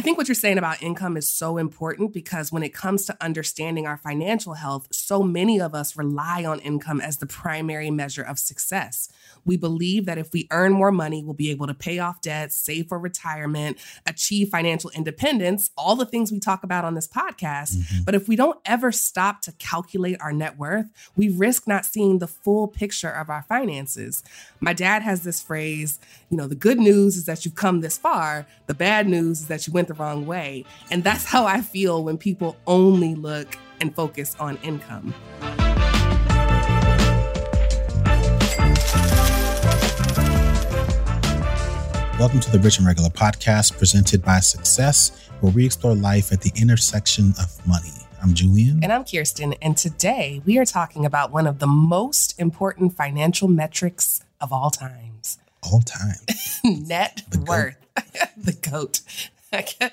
I think what you're saying about income is so important because when it comes to understanding our financial health, so many of us rely on income as the primary measure of success. We believe that if we earn more money, we'll be able to pay off debt, save for retirement, achieve financial independence, all the things we talk about on this podcast. Mm-hmm. But if we don't ever stop to calculate our net worth, we risk not seeing the full picture of our finances. My dad has this phrase, you know, the good news is that you've come this far. The bad news is that you went the wrong way. And that's how I feel when people only look and focus on income. Welcome to the Rich and Regular podcast presented by Success, where we explore life at the intersection of money. I'm Julian. And I'm Kiersten. And today we are talking about one of the most important financial metrics of all times. All time. Net worth. The goat.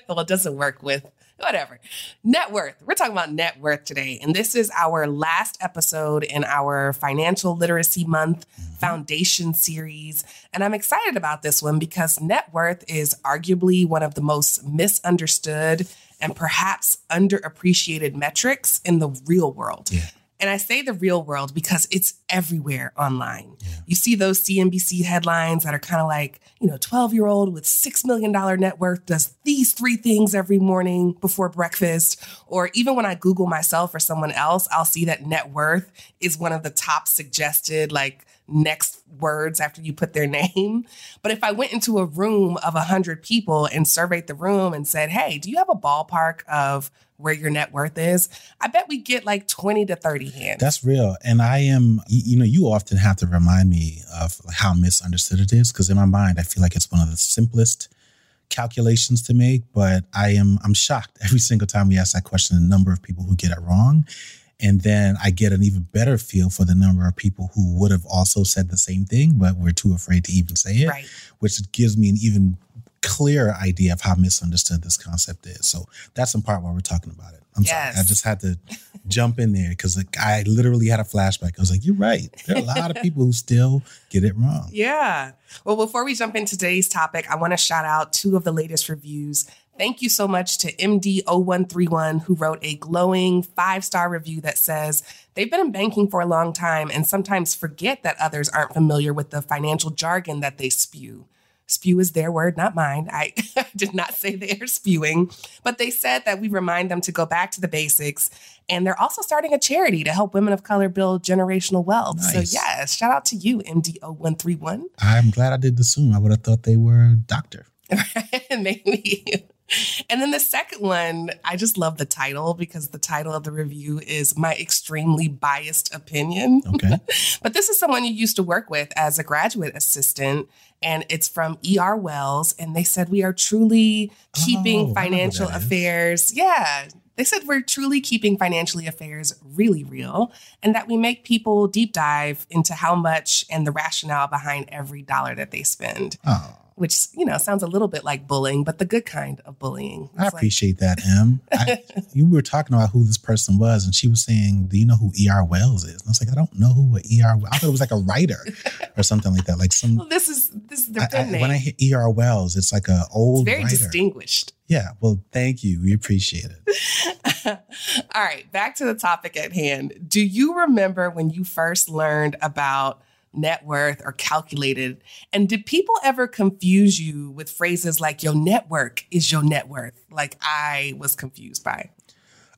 Well, it doesn't work with whatever. Net worth. We're talking about net worth today. And this is our last episode in our Financial Literacy Month Foundation series. And I'm excited about this one because net worth is arguably one of the most misunderstood and perhaps underappreciated metrics in the real world. Yeah. And I say the real world because it's everywhere online. Yeah. You see those CNBC headlines that are kind of like, you know, 12-year-old with $6 million net worth does these three things every morning before breakfast. Or even when I Google myself or someone else, I'll see that net worth is one of the top suggested, like, next words after you put their name. But if I went into a room of 100 people and surveyed the room and said, hey, do you have a ballpark of where your net worth is? I bet we get like 20 to 30 hands. That's real. And I am, you know, you often have to remind me of how misunderstood it is, because in my mind, I feel like it's one of the simplest calculations to make. But I'm shocked every single time we ask that question, the number of people who get it wrong. And then I get an even better feel for the number of people who would have also said the same thing, but were too afraid to even say it, right, which gives me an even clearer idea of how misunderstood this concept is. So that's in part why we're talking about it. I'm sorry. I just had to jump in there because, like, I literally had a flashback. I was like, you're right. There are a lot of people who still get it wrong. Yeah. Well, before we jump into today's topic, I want to shout out two of the latest reviews. Thank you so much to MD0131, who wrote a glowing 5-star review that says they've been in banking for a long time and sometimes forget that others aren't familiar with the financial jargon that they spew. Spew is their word, not mine. I did not say they are spewing, but they said that we remind them to go back to the basics. And they're also starting a charity to help women of color build generational wealth. Nice. So yes, shout out to you, MD0131. I'm glad I did this soon. I would have thought they were a doctor. Maybe. And then the second one, I just love the title because the title of the review is My Extremely Biased Opinion. Okay. But this is someone you used to work with as a graduate assistant, and it's from E.R. Wells. And they said, we are truly keeping financial affairs. Yeah. They said we're truly keeping financial affairs really real, and that we make people deep dive into how much and the rationale behind every dollar that they spend. Oh. Which, you know, sounds a little bit like bullying, but the good kind of bullying. I appreciate that, Em. You were talking about who this person was, and she was saying, do you know who E.R. Wells is? And I was like, I don't know who E.R. Wells is. I thought it was like a writer or something like that. Like some. Well, this is their pen name. When I hear E.R. Wells, it's like an old writer. It's very distinguished. Yeah. Well, thank you. We appreciate it. All right. Back to the topic at hand. Do you remember when you first learned about net worth or calculated? And did people ever confuse you with phrases like your network is your net worth? Like I was confused by.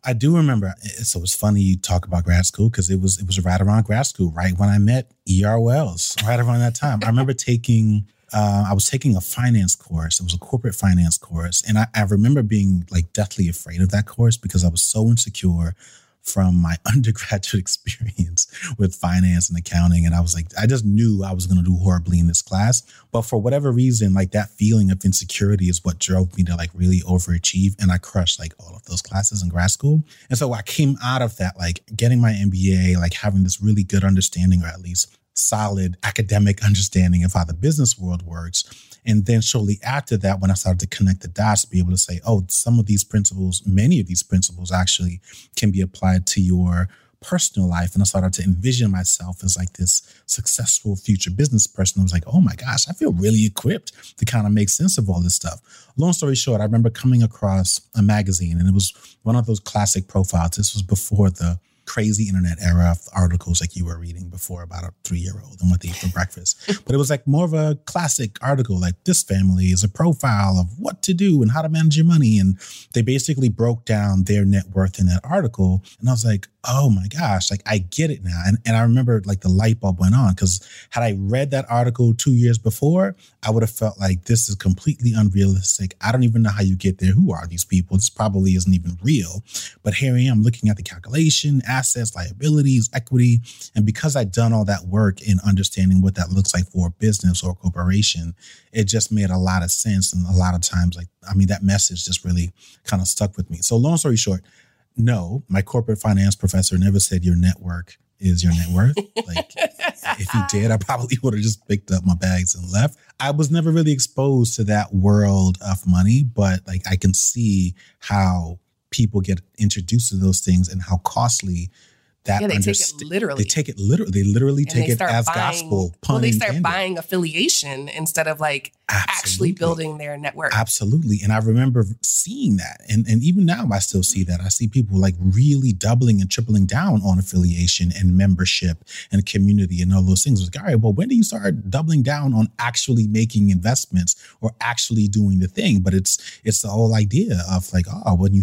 I do remember. So it's funny you talk about grad school because it was right around grad school, right when I met E.R. Wells, right around that time. I remember I was taking a finance course. It was a corporate finance course. And I remember being like deathly afraid of that course because I was so insecure from my undergraduate experience with finance and accounting. And I was like, I just knew I was going to do horribly in this class. But for whatever reason, like that feeling of insecurity is what drove me to like really overachieve. And I crushed like all of those classes in grad school. And so I came out of that, like getting my MBA, like having this really good understanding, or at least solid academic understanding of how the business world works. And then shortly after that, when I started to connect the dots, be able to say, oh, some of these principles, many of these principles actually can be applied to your personal life and I started to envision myself as like this successful future business person. I was like, oh my gosh, I feel really equipped to kind of make sense of all this stuff. Long story short, I remember coming across a magazine and it was one of those classic profiles. This was before the crazy internet era of articles like you were reading before about a 3-year-old and what they eat for breakfast. But it was like more of a classic article, like this family is a profile of what to do and how to manage your money. And they basically broke down their net worth in that article. And I was like, oh my gosh, like I get it now. And I remember like the light bulb went on because had I read that article 2 years before, I would have felt like this is completely unrealistic. I don't even know how you get there. Who are these people? This probably isn't even real. But here I am looking at the calculation, assets, liabilities, equity. And because I'd done all that work in understanding what that looks like for a business or a corporation, it just made a lot of sense. And a lot of times, like, I mean, that message just really kind of stuck with me. So long story short, no, my corporate finance professor never said your network is your net worth. Like if he did, I probably would have just picked up my bags and left. I was never really exposed to that world of money, but like I can see how people get introduced to those things and how costly that. Yeah, they take it literally. They literally take it as gospel. Well, they start buying affiliation instead of like actually building their network. Absolutely. And I remember seeing that. And even now I still see that. I see people like really doubling and tripling down on affiliation and membership and community and all those things. It's like, all right, well, when do you start doubling down on actually making investments or actually doing the thing? But it's the whole idea of like, oh, when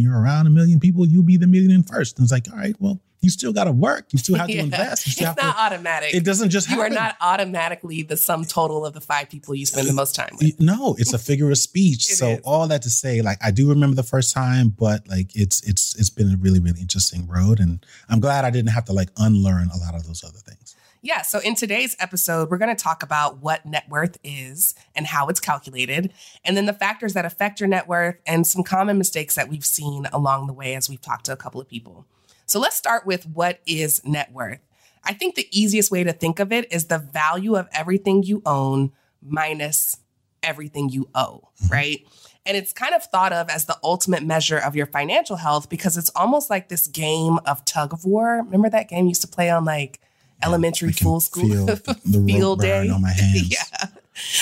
you're around 1 million people, you'll be the millionaire first. And it's like, all right, well, you still got to work. You still have to invest. You still it's not automatic. It doesn't just happen. You are not automatically the sum total of the 5 people you spend the most time with. No, it's a figure of speech. So all that to say, like, I do remember the first time, but like, it's been a really, really interesting road. And I'm glad I didn't have to like unlearn a lot of those other things. Yeah. So in today's episode, we're going to talk about what net worth is and how it's calculated, and then the factors that affect your net worth and some common mistakes that we've seen along the way as we've talked to a couple of people. So let's start with what is net worth. I think the easiest way to think of it is the value of everything you own minus everything you owe, right? And it's kind of thought of as the ultimate measure of your financial health because it's almost like this game of tug of war. Remember that game you used to play on like elementary full school field day? On my hands. Yeah.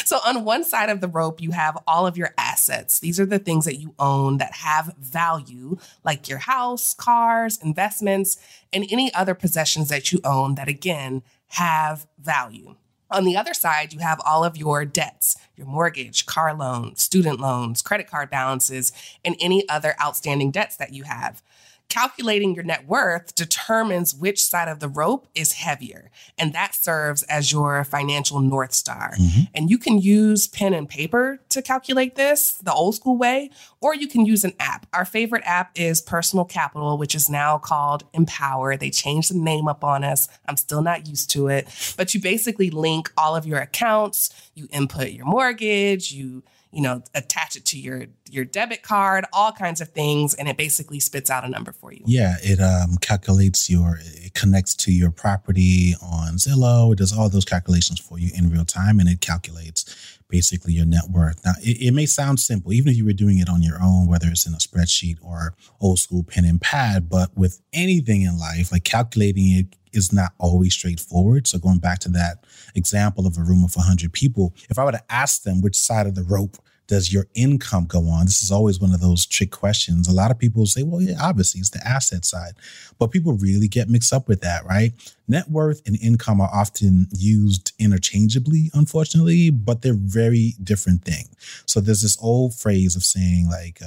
So on one side of the rope, you have all of your assets. These are the things that you own that have value, like your house, cars, investments, and any other possessions that you own that, again, have value. On the other side, you have all of your debts, your mortgage, car loan, student loans, credit card balances, and any other outstanding debts that you have. Calculating your net worth determines which side of the rope is heavier, and that serves as your financial North Star. Mm-hmm. And you can use pen and paper to calculate this the old school way, or you can use an app. Our favorite app is Personal Capital, which is now called Empower. They changed the name up on us. I'm still not used to it, but you basically link all of your accounts. You input your mortgage, you know, attach it to your debit card, all kinds of things. And it basically spits out a number for you. Yeah. It calculates it connects to your property on Zillow. It does all those calculations for you in real time. And it calculates basically your net worth. Now, it may sound simple, even if you were doing it on your own, whether it's in a spreadsheet or old school pen and pad, but with anything in life, like calculating it is not always straightforward. So going back to that example of a room of 100 people, if I were to ask them which side of the rope does your income go on? This is always one of those trick questions. A lot of people say, well, yeah, obviously it's the asset side, but people really get mixed up with that, right? Net worth and income are often used interchangeably, unfortunately, but they're very different things. So there's this old phrase of saying like,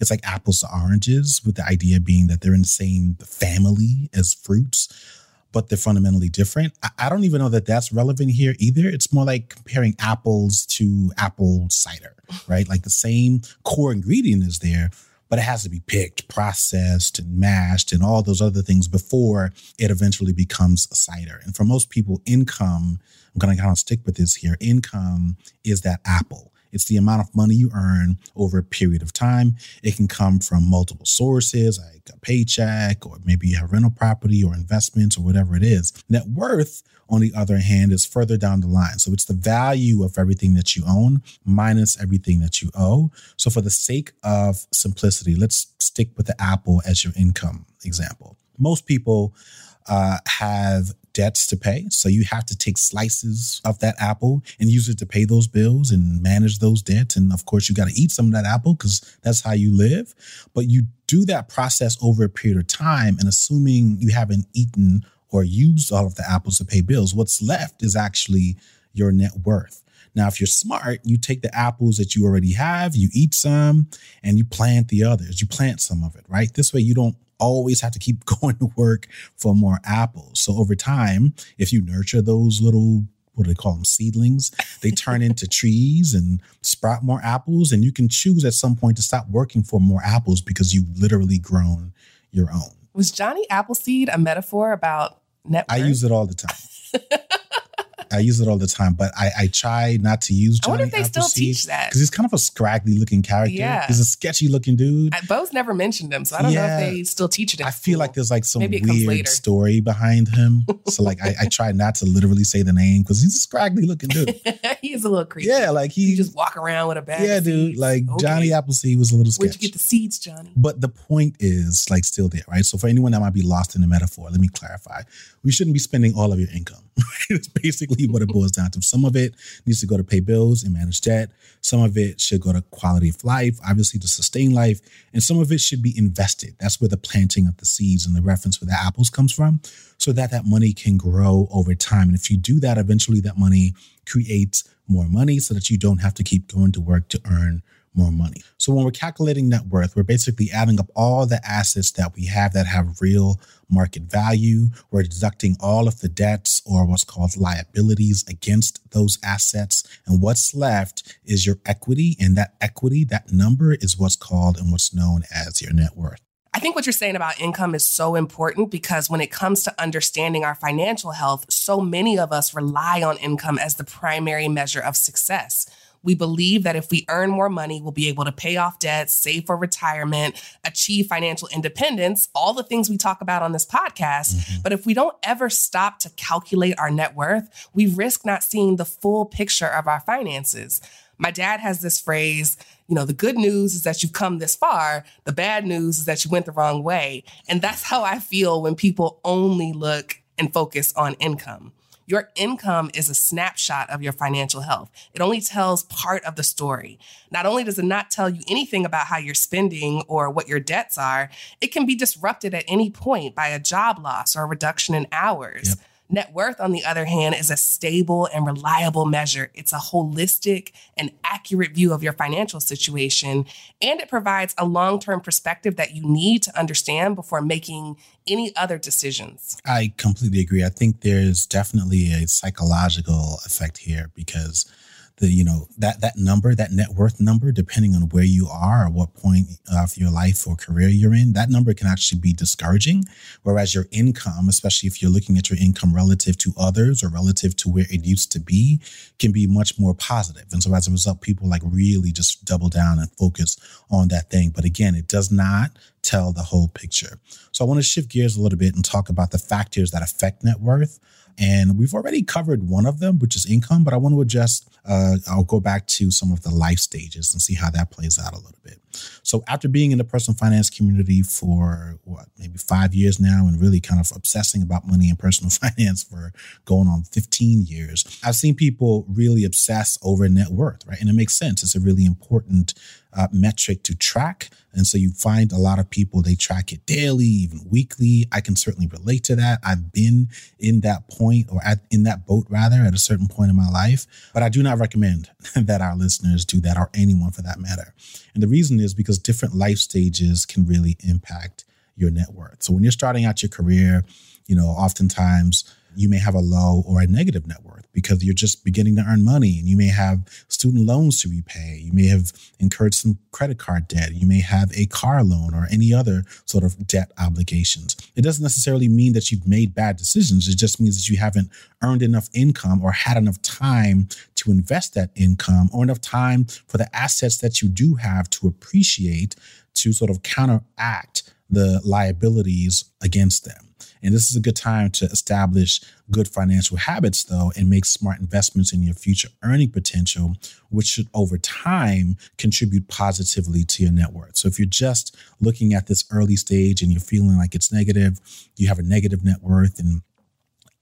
it's like apples to oranges, with the idea being that they're in the same family as fruits, but they're fundamentally different. I don't even know that that's relevant here either. It's more like comparing apples to apple cider, right? Like the same core ingredient is there, but it has to be picked, processed, and mashed, and all those other things before it eventually becomes cider. And for most people, income, I'm going to kind of stick with this here, income is that apple. It's the amount of money you earn over a period of time. It can come from multiple sources, like a paycheck, or maybe you have rental property or investments or whatever it is. Net worth, on the other hand, is further down the line. So it's the value of everything that you own minus everything that you owe. So for the sake of simplicity, let's stick with the apple as your income example. Most people have debts to pay. So you have to take slices of that apple and use it to pay those bills and manage those debts. And of course, you got to eat some of that apple because that's how you live. But you do that process over a period of time. And assuming you haven't eaten or used all of the apples to pay bills, what's left is actually your net worth. Now, if you're smart, you take the apples that you already have, you eat some, and you plant the others. You plant some of it, right? This way, you don't always have to keep going to work for more apples. So over time, if you nurture those little, what do they call them, seedlings, they turn into trees and sprout more apples. And you can choose at some point to stop working for more apples because you've literally grown your own. Was Johnny Appleseed a metaphor about net worth? I use it all the time. I use it all the time, but I try not to use Johnny Appleseed. I wonder if they still teach that. Because he's kind of a scraggly looking character. Yeah. He's a sketchy looking dude. Bo's never mentioned him, so I don't know if they still teach it. I feel like there's like some weird story behind him. So like I try not to literally say the name because he's a scraggly looking dude. He is a little creepy. Yeah, like he just walk around with a bag. Yeah, dude. Like okay. Johnny Appleseed was a little sketchy. Where'd you get the seeds, Johnny? But the point is like still there, right? So for anyone that might be lost in the metaphor, let me clarify. We shouldn't be spending all of your income. It's basically what it boils down to. Some of it needs to go to pay bills and manage debt. Some of it should go to quality of life, obviously to sustain life. And some of it should be invested. That's where the planting of the seeds and the reference for the apples comes from, so that that money can grow over time. And if you do that, eventually that money creates more money so that you don't have to keep going to work to earn more money. So when we're calculating net worth, we're basically adding up all the assets that we have that have real market value. We're deducting all of the debts or what's called liabilities against those assets. And what's left is your equity. And that equity, that number is what's called and what's known as your net worth. I think what you're saying about income is so important because when it comes to understanding our financial health, so many of us rely on income as the primary measure of success. We believe that if we earn more money, we'll be able to pay off debts, save for retirement, achieve financial independence, all the things we talk about on this podcast. Mm-hmm. But if we don't ever stop to calculate our net worth, we risk not seeing the full picture of our finances. My dad has this phrase, you know, the good news is that you've come this far. The bad news is that you went the wrong way. And that's how I feel when people only look and focus on income. Your income is a snapshot of your financial health. It only tells part of the story. Not only does it not tell you anything about how you're spending or what your debts are, it can be disrupted at any point by a job loss or a reduction in hours. Yep. Net worth, on the other hand, is a stable and reliable measure. It's a holistic and accurate view of your financial situation, and it provides a long-term perspective that you need to understand before making any other decisions. I completely agree. I think there's definitely a psychological effect here because the, you know, that number, that net worth number, depending on where you are or what point of your life or career you're in, that number can actually be discouraging. Whereas your income, especially if you're looking at your income relative to others or relative to where it used to be, can be much more positive. And so as a result, people like really just double down and focus on that thing. But again, it does not tell the whole picture. So I want to shift gears a little bit and talk about the factors that affect net worth. And we've already covered one of them, which is income, but I want to adjust, I'll go back to some of the life stages and see how that plays out a little bit. So after being in the personal finance community for maybe 5 years now and really kind of obsessing about money and personal finance for going on 15 years, I've seen people really obsess over net worth, right? And it makes sense. It's a really important metric to track. And so you find a lot of people, they track it daily, even weekly. I can certainly relate to that. I've been in that point or in that boat rather at a certain point in my life, but I do not recommend that our listeners do that or anyone for that matter. And the reason is because different life stages can really impact your net worth. So when you're starting out your career, you know, oftentimes you may have a low or a negative net worth because you're just beginning to earn money and you may have student loans to repay. You may have incurred some credit card debt. You may have a car loan or any other sort of debt obligations. It doesn't necessarily mean that you've made bad decisions. It just means that you haven't earned enough income or had enough time to invest that income or enough time for the assets that you do have to appreciate to sort of counteract the liabilities against them. And this is a good time to establish good financial habits, though, and make smart investments in your future earning potential, which should over time contribute positively to your net worth. So if you're just looking at this early stage and you're feeling like it's negative, you have a negative net worth, and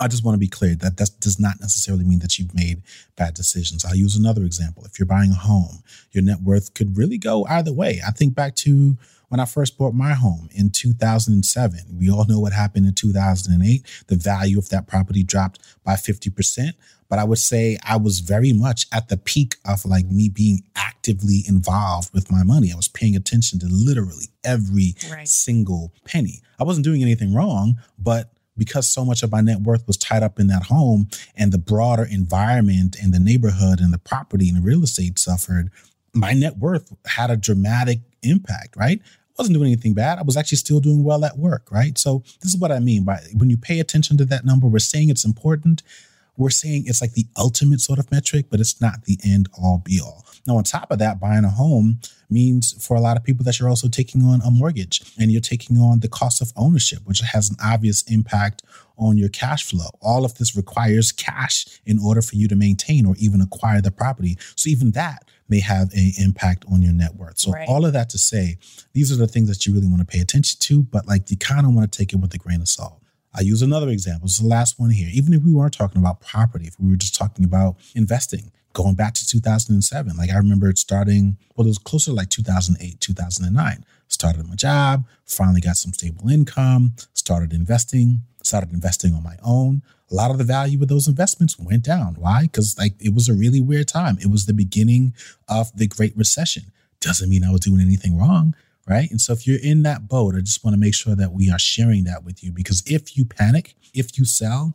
I just want to be clear that that does not necessarily mean that you've made bad decisions. I'll use another example. If you're buying a home, your net worth could really go either way. I think back to when I first bought my home in 2007. We all know what happened in 2008. The value of that property dropped by 50%. But I would say I was very much at the peak of like me being actively involved with my money. I was paying attention to literally every single penny. I wasn't doing anything wrong, but because so much of my net worth was tied up in that home and the broader environment and the neighborhood and the property and the real estate suffered, my net worth had a dramatic impact, right? I wasn't doing anything bad. I was actually still doing well at work, right? So this is what I mean by when you pay attention to that number, we're saying it's important. We're saying it's like the ultimate sort of metric, but it's not the end all be all. Now, on top of that, buying a home means for a lot of people that you're also taking on a mortgage and you're taking on the cost of ownership, which has an obvious impact on your cash flow. All of this requires cash in order for you to maintain or even acquire the property. So even that may have an impact on your net worth. So all of that to say, these are the things that you really want to pay attention to, but like you kind of want to take it with a grain of salt. I use another example. It's the last one here. Even if we weren't talking about property, if we were just talking about investing, going back to 2007, like I remember it starting, well, it was closer to like 2008, 2009. Started my job, finally got some stable income, started investing on my own. A lot of the value of those investments went down. Why? Because like it was a really weird time. It was the beginning of the Great Recession. Doesn't mean I was doing anything wrong. Right. And so if you're in that boat, I just want to make sure that we are sharing that with you, because if you panic, if you sell,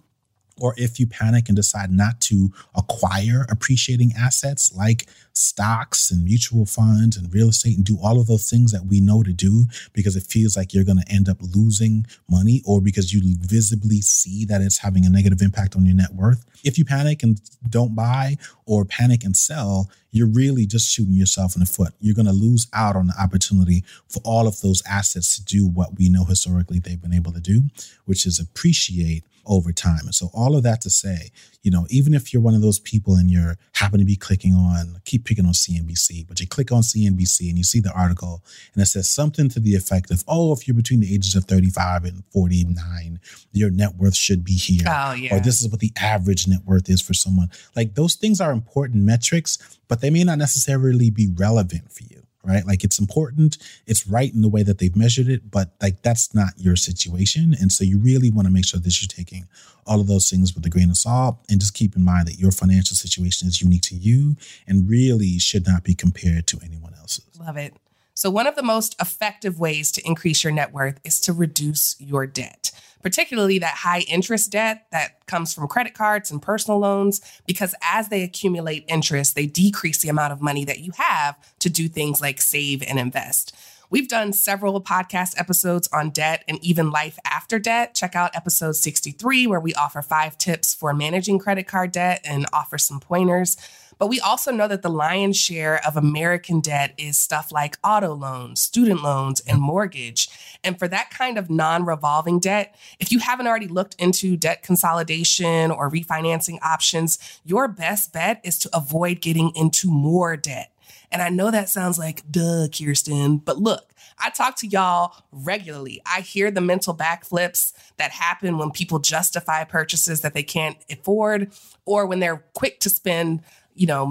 or if you panic and decide not to acquire appreciating assets like stocks and mutual funds and real estate and do all of those things that we know to do because it feels like you're going to end up losing money or because you visibly see that it's having a negative impact on your net worth. If you panic and don't buy or panic and sell, you're really just shooting yourself in the foot. You're going to lose out on the opportunity for all of those assets to do what we know historically they've been able to do, which is appreciate over time. And so all of that to say, you know, even if you're one of those people and you're happen to be clicking on, keep picking on CNBC, but you click on CNBC and you see the article and it says something to the effect of, oh, if you're between the ages of 35 and 49, your net worth should be here. Oh, yeah. Or this is what the average net worth is for someone. Like those things are important metrics, but they may not necessarily be relevant for you. Right? Like it's important. It's right in the way that they've measured it, but like that's not your situation. And so you really want to make sure that you're taking all of those things with a grain of salt and just keep in mind that your financial situation is unique to you and really should not be compared to anyone else's. Love it. So one of the most effective ways to increase your net worth is to reduce your debt, particularly that high interest debt that comes from credit cards and personal loans, because as they accumulate interest, they decrease the amount of money that you have to do things like save and invest. We've done several podcast episodes on debt and even life after debt. Check out episode 63, where we offer 5 tips for managing credit card debt and offer some pointers. But we also know that the lion's share of American debt is stuff like auto loans, student loans, and mortgage. And for that kind of non-revolving debt, if you haven't already looked into debt consolidation or refinancing options, your best bet is to avoid getting into more debt. And I know that sounds like, duh, Kiersten, but look, I talk to y'all regularly. I hear the mental backflips that happen when people justify purchases that they can't afford or when they're quick to spend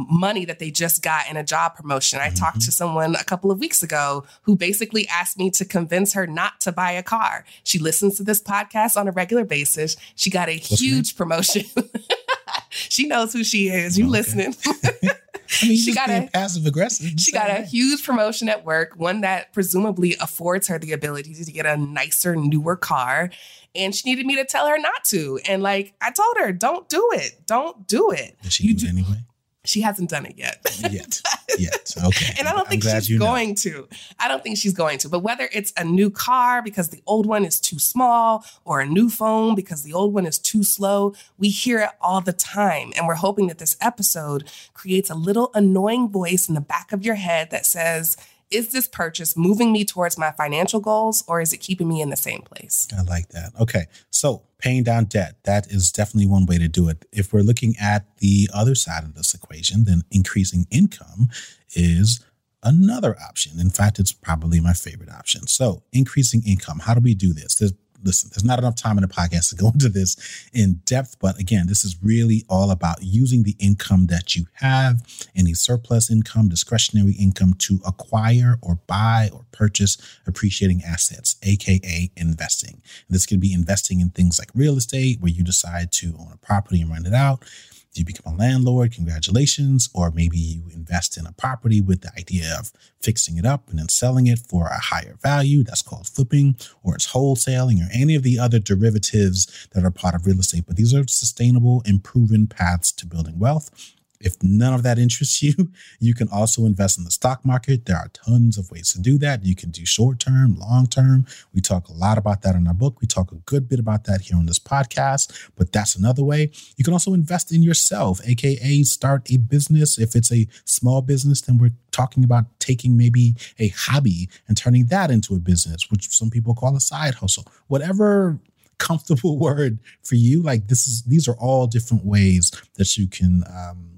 money that they just got in a job promotion. I talked to someone a couple of weeks ago who basically asked me to convince her not to buy a car. She listens to this podcast on a regular basis. She got a huge promotion. She knows who she is. You listening? I mean, passive aggressive. She got a huge promotion at work, one that presumably affords her the ability to get a nicer, newer car. And she needed me to tell her not to. And like, I told her, don't do it. Don't do it. Did she do it anyway? She hasn't done it yet. Yet. Okay. And I don't think she's going to. I don't think she's going to. But whether it's a new car because the old one is too small or a new phone because the old one is too slow, we hear it all the time. And we're hoping that this episode creates a little annoying voice in the back of your head that says, is this purchase moving me towards my financial goals, or is it keeping me in the same place? I like that. Okay. So paying down debt, that is definitely one way to do it. If we're looking at the other side of this equation, then increasing income is another option. In fact, it's probably my favorite option. So increasing income, how do we do this? Listen, there's not enough time in the podcast to go into this in depth. But again, this is really all about using the income that you have, any surplus income, discretionary income, to acquire or buy or purchase appreciating assets, aka investing. And this could be investing in things like real estate, where you decide to own a property and rent it out. You become a landlord, congratulations, or maybe you invest in a property with the idea of fixing it up and then selling it for a higher value. That's called flipping, or it's wholesaling, or any of the other derivatives that are part of real estate. But these are sustainable and proven paths to building wealth. If none of that interests you, you can also invest in the stock market. There are tons of ways to do that. You can do short-term, long-term. We talk a lot about that in our book. We talk a good bit about that here on this podcast, but that's another way. You can also invest in yourself, aka start a business. If it's a small business, then we're talking about taking maybe a hobby and turning that into a business, which some people call a side hustle. Whatever comfortable word for you, like these are all different ways that you can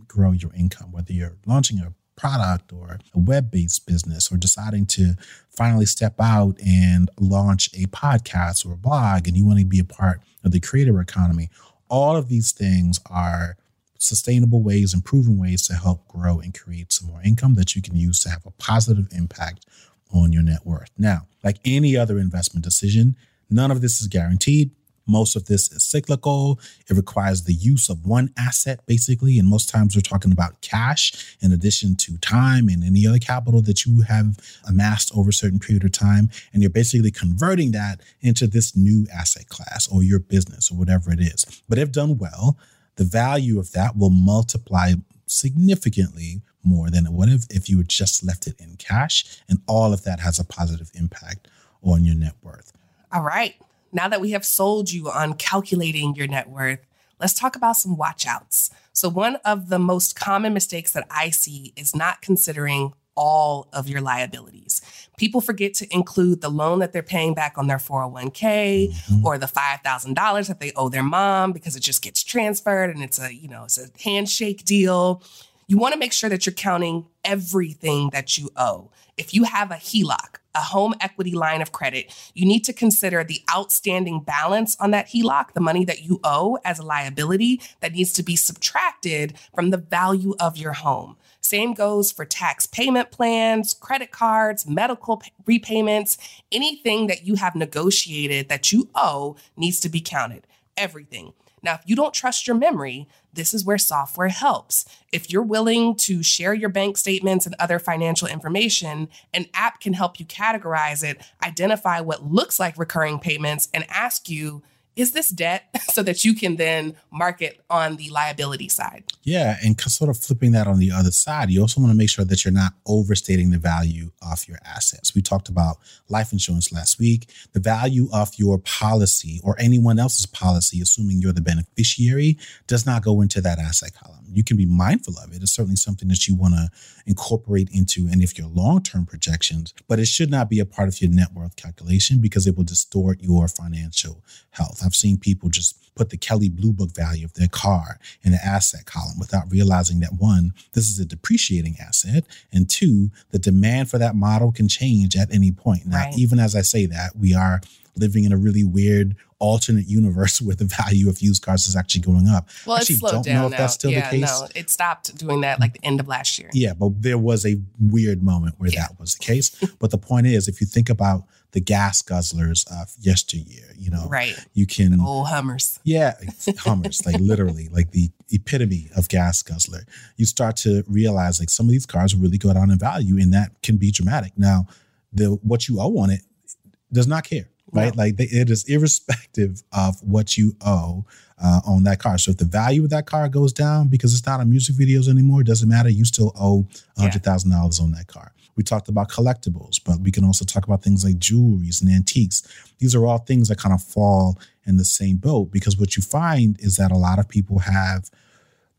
grow your income, whether you're launching a product or a web-based business, or deciding to finally step out and launch a podcast or a blog, and you want to be a part of the creator economy. All of these things are sustainable ways and proven ways to help grow and create some more income that you can use to have a positive impact on your net worth. Now, like any other investment decision, none of this is guaranteed. Most of this is cyclical. It requires the use of one asset, basically. And most times we're talking about cash in addition to time and any other capital that you have amassed over a certain period of time. And you're basically converting that into this new asset class or your business or whatever it is. But if done well, the value of that will multiply significantly more than it would have if you had just left it in cash. And all of that has a positive impact on your net worth. All right. Now that we have sold you on calculating your net worth, let's talk about some watchouts. So one of the most common mistakes that I see is not considering all of your liabilities. People forget to include the loan that they're paying back on their 401k or the $5,000 that they owe their mom, because it just gets transferred and it's a handshake deal. You want to make sure that you're counting everything that you owe. If you have a HELOC, a home equity line of credit, you need to consider the outstanding balance on that HELOC, the money that you owe as a liability that needs to be subtracted from the value of your home. Same goes for tax payment plans, credit cards, medical repayments. Anything that you have negotiated that you owe needs to be counted. Everything. Now, if you don't trust your memory, this is where software helps. If you're willing to share your bank statements and other financial information, an app can help you categorize it, identify what looks like recurring payments, and ask you, is this debt, so that you can then mark it on the liability side. Yeah. And sort of flipping that on the other side, you also want to make sure that you're not overstating the value of your assets. We talked about life insurance last week. The value of your policy or anyone else's policy, assuming you're the beneficiary, does not go into that asset column. You can be mindful of it. It's certainly something that you want to incorporate into and if your long-term projections, but it should not be a part of your net worth calculation because it will distort your financial health. I've seen people just put the Kelley Blue Book value of their car in the asset column without realizing that, one, this is a depreciating asset, and two, the demand for that model can change at any point. Now, Even as I say that, we are living in a really weird alternate universe where the value of used cars is actually going up. Well, actually, it's slowed down now. I don't know if that's still the case. No, it stopped doing that like the end of last year. Yeah, but there was a weird moment where that was the case. But the point is, if you think about the gas guzzlers of yesteryear, you can... The old Hummers. Yeah, Hummers, like literally, like the epitome of gas guzzler. You start to realize like some of these cars really go down in value, and that can be dramatic. Now, what you owe on it does not care. Right. Wow. Like it is irrespective of what you owe on that car. So if the value of that car goes down because it's not on music videos anymore, it doesn't matter. You still owe $100,000 on that car. We talked about collectibles, but we can also talk about things like jewelries and antiques. These are all things that kind of fall in the same boat, because what you find is that a lot of people have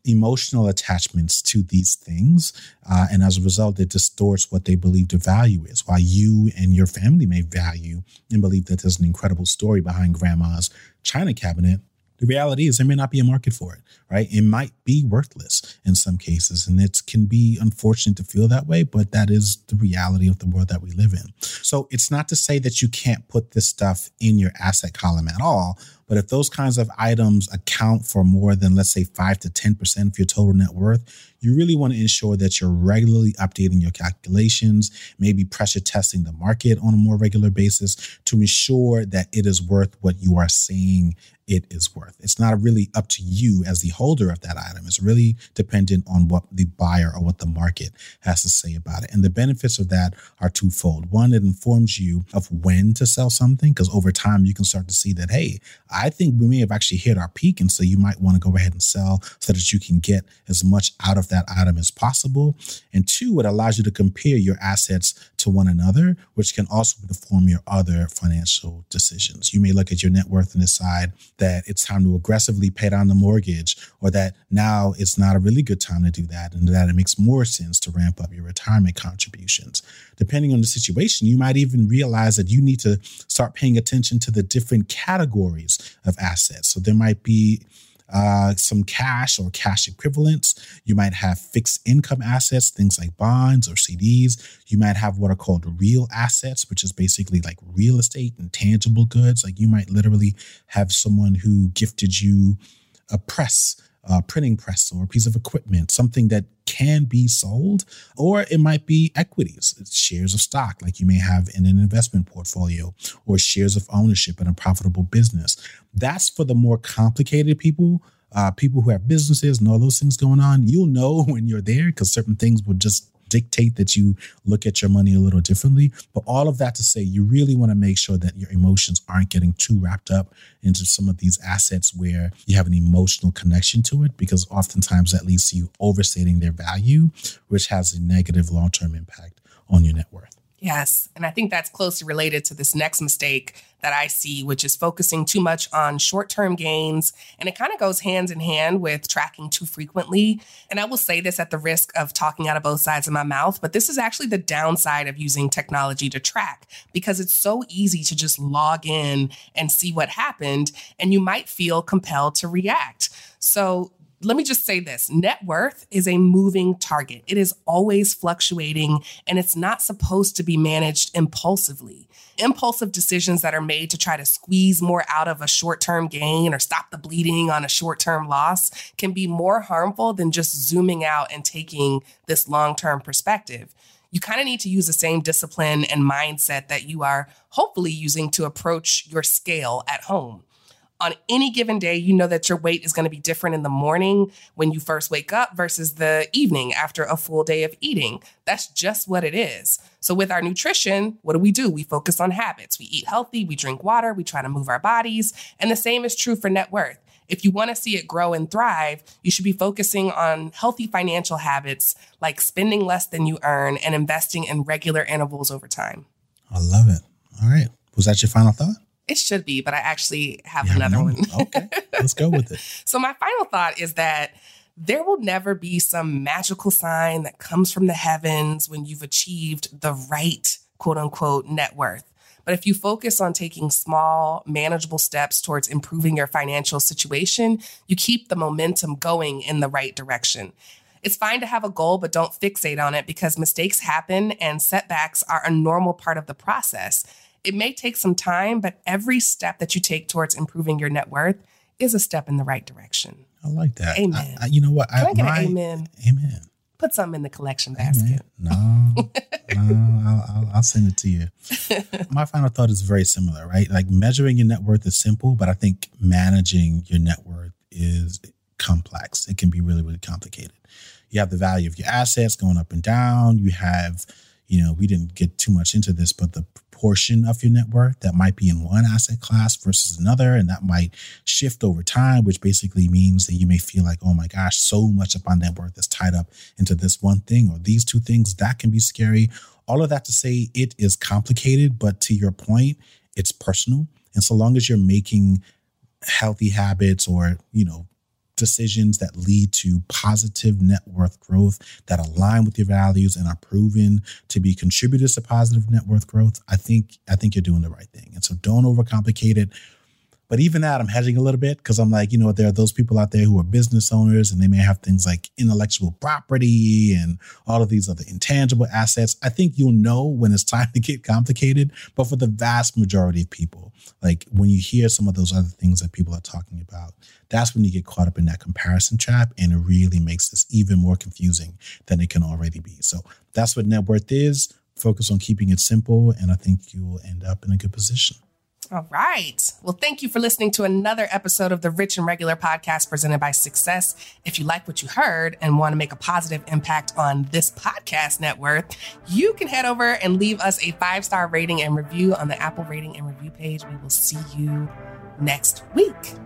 emotional attachments to these things. And as a result, it distorts what they believe the value is. While you and your family may value and believe that there's an incredible story behind grandma's china cabinet, the reality is there may not be a market for it, right? It might be worthless in some cases, and it can be unfortunate to feel that way, but that is the reality of the world that we live in. So it's not to say that you can't put this stuff in your asset column at all, but if those kinds of items account for more than, let's say, 5 to 10% of your total net worth, you really want to ensure that you're regularly updating your calculations, maybe pressure testing the market on a more regular basis to ensure that it is worth what you are saying it is worth. It's not really up to you as the holder of that item. It's really dependent on what the buyer or what the market has to say about it. And the benefits of that are twofold. One, it informs you of when to sell something, because over time you can start to see that, hey, I think we may have actually hit our peak. And so you might want to go ahead and sell so that you can get as much out of that item as possible. And two, it allows you to compare your assets to one another, which can also inform your other financial decisions. You may look at your net worth and decide that it's time to aggressively pay down the mortgage, or that now it's not a really good time to do that, and that it makes more sense to ramp up your retirement contributions. Depending on the situation, you might even realize that you need to start paying attention to the different categories of assets. So there might be some cash or cash equivalents. You might have fixed income assets, things like bonds or CDs. You might have what are called real assets, which is basically like real estate and tangible goods. Like you might literally have someone who gifted you a press, a printing press, or a piece of equipment, something that can be sold. Or it might be equities, it's shares of stock, like you may have in an investment portfolio, or shares of ownership in a profitable business. That's for the more complicated people, people who have businesses and all those things going on. You'll know when you're there, because certain things will just dictate that you look at your money a little differently. But all of that to say, you really want to make sure that your emotions aren't getting too wrapped up into some of these assets where you have an emotional connection to it, because oftentimes that leads to you overstating their value, which has a negative long-term impact on your net worth. Yes. And I think that's closely related to this next mistake that I see, which is focusing too much on short-term gains. And it kind of goes hand in hand with tracking too frequently. And I will say this at the risk of talking out of both sides of my mouth, but this is actually the downside of using technology to track, because it's so easy to just log in and see what happened, and you might feel compelled to react. So let me just say this. Net worth is a moving target. It is always fluctuating, and it's not supposed to be managed impulsively. Impulsive decisions that are made to try to squeeze more out of a short-term gain or stop the bleeding on a short-term loss can be more harmful than just zooming out and taking this long-term perspective. You kind of need to use the same discipline and mindset that you are hopefully using to approach your scale at home. On any given day, you know that your weight is going to be different in the morning when you first wake up versus the evening after a full day of eating. That's just what it is. So with our nutrition, what do? We focus on habits. We eat healthy, we drink water, we try to move our bodies. And the same is true for net worth. If you want to see it grow and thrive, you should be focusing on healthy financial habits like spending less than you earn and investing in regular intervals over time. I love it. All right. Was that your final thought? It should be, but I actually have another one. Okay, let's go with it. So my final thought is that there will never be some magical sign that comes from the heavens when you've achieved the right, quote unquote, net worth. But if you focus on taking small, manageable steps towards improving your financial situation, you keep the momentum going in the right direction. It's fine to have a goal, but don't fixate on it, because mistakes happen and setbacks are a normal part of the process. It may take some time, but every step that you take towards improving your net worth is a step in the right direction. I like that. Amen. You know what? Can I get an amen? Amen. Put something in the collection basket. Amen. No, I'll send it to you. My final thought is very similar, right? Like measuring your net worth is simple, but I think managing your net worth is complex. It can be really, really complicated. You have the value of your assets going up and down. You have, we didn't get too much into this, but the portion of your net worth that might be in one asset class versus another, and that might shift over time, which basically means that you may feel like, oh my gosh, so much of my net worth is tied up into this one thing or these two things. That can be scary. All of that to say it is complicated, but to your point, it's personal. And so long as you're making healthy habits or, decisions that lead to positive net worth growth, that align with your values and are proven to be contributors to positive net worth growth, I think you're doing the right thing. And so don't overcomplicate it. But even that, I'm hedging a little bit because I'm like, you know, there are those people out there who are business owners and they may have things like intellectual property and all of these other intangible assets. I think you'll know when it's time to get complicated. But for the vast majority of people, like when you hear some of those other things that people are talking about, that's when you get caught up in that comparison trap. And it really makes this even more confusing than it can already be. So that's what net worth is. Focus on keeping it simple. And I think you will end up in a good position. All right. Well, thank you for listening to another episode of the Rich and Regular podcast presented by Success. If you like what you heard and want to make a positive impact on this podcast net worth, you can head over and leave us a 5-star rating and review on the Apple rating and review page. We will see you next week.